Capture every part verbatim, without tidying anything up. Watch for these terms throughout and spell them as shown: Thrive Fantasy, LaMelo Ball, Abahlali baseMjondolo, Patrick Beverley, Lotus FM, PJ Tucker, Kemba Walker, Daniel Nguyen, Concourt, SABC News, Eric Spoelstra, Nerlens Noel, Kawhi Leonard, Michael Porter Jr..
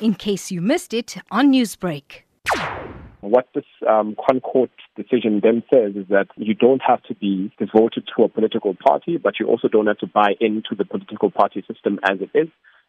in case you missed it on Newsbreak. What this um, Concourt decision then says is that you don't have to be devoted to a political party, but you also don't have to buy into the political party system as it is,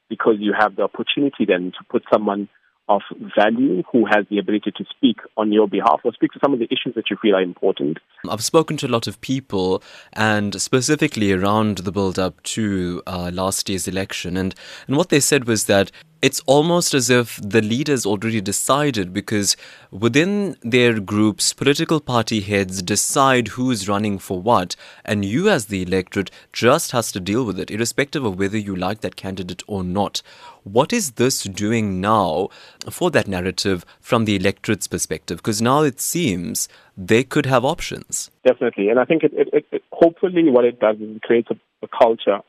because you have the opportunity then to put someone of value who has the ability to speak on your behalf or speak to some of the issues that you feel are important. I've spoken to a lot of people, and specifically around the build-up to uh, last year's election, and, and what they said was that it's almost as if the leaders already decided, because within their groups, political party heads decide who's running for what, and you as the electorate just has to deal with it, irrespective of whether you like that candidate or not. What is this doing now for that narrative from the electorate's perspective? Because now it seems they could have options. Definitely. And I think it, it, it, hopefully what it does is it creates a, a culture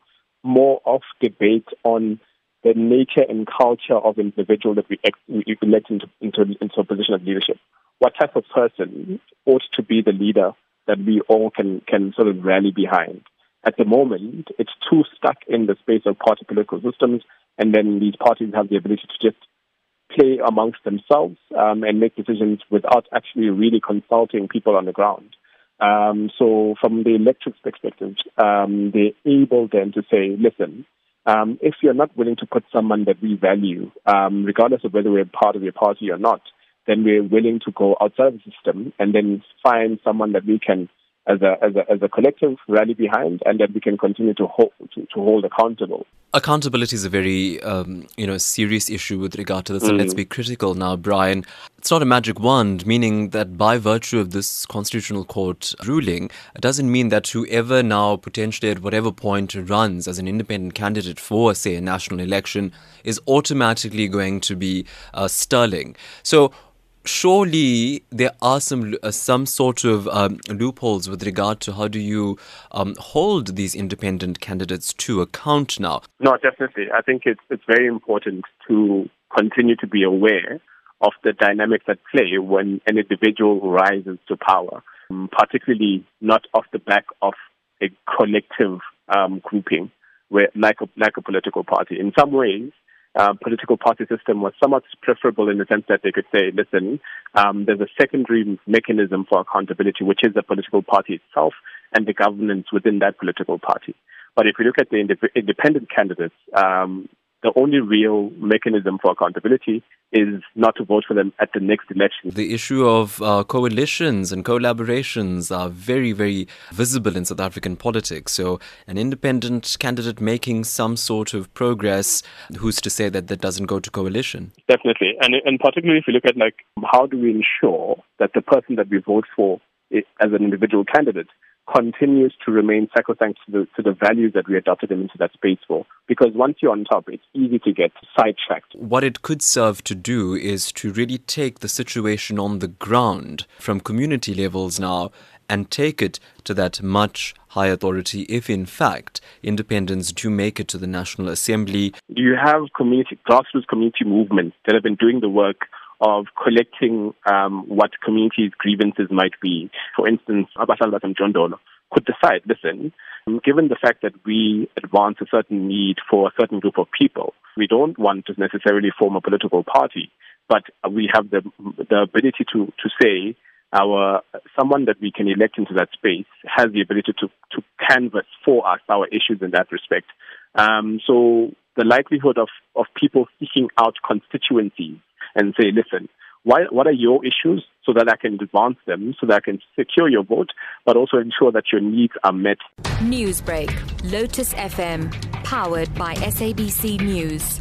more of debate on the nature and culture of individual that we, ex- we elect into, into, into a position of leadership. What type of person ought to be the leader that we all can, can sort of rally behind? At the moment, it's too stuck in the space of party political systems, and then these parties have the ability to just play amongst themselves um, and make decisions without actually really consulting people on the ground. Um, so from the electorate's perspective, um, they're able then to say, listen, Um, if you're not willing to put someone that we value, um, regardless of whether we're part of your party or not, then we're willing to go outside the system and then find someone that we can, as a as a, as a collective, rally behind, and that we can continue to hold to, to hold accountable. Accountability is a very um, you know serious issue with regard to this, mm. and let's be critical now, Brian. It's not a magic wand, meaning that by virtue of this Constitutional Court ruling, it doesn't mean that whoever now potentially at whatever point runs as an independent candidate for, say, a national election is automatically going to be uh, sterling. So surely there are some uh, some sort of um, loopholes with regard to how do you um, hold these independent candidates to account now? No, definitely. I think it's it's very important to continue to be aware of the dynamics at play when an individual rises to power, um, particularly not off the back of a collective um, grouping, where like a, like a political party. In some ways, Uh, political party system was somewhat preferable in the sense that they could say, listen, um, there's a secondary mechanism for accountability, which is the political party itself and the governance within that political party. But if you look at the ind- independent candidates, um, the only real mechanism for accountability is not to vote for them at the next election. The issue of uh, coalitions and collaborations are very, very visible in South African politics. So an independent candidate making some sort of progress, who's to say that that doesn't go to coalition? Definitely. And, and particularly if you look at, like, how do we ensure that the person that we vote for as an individual candidate continues to remain sacrosanct to the, to the values that we adopted them into that space for. Because once you're on top, it's easy to get sidetracked. What it could serve to do is to really take the situation on the ground from community levels now and take it to that much higher authority if, in fact, independents do make it to the National Assembly. You have community, grassroots community movements that have been doing the work of collecting um, what communities' grievances might be. For instance, Abahlali baseMjondolo could decide, listen, given the fact that we advance a certain need for a certain group of people, we don't want to necessarily form a political party, but we have the the ability to, to say our someone that we can elect into that space has the ability to, to canvass for us our issues in that respect. Um, so the likelihood of, of people seeking out constituencies and say, listen, why, what are your issues so that I can advance them, so that I can secure your vote, but also ensure that your needs are met. Newsbreak, Lotus F M, powered by S A B C News.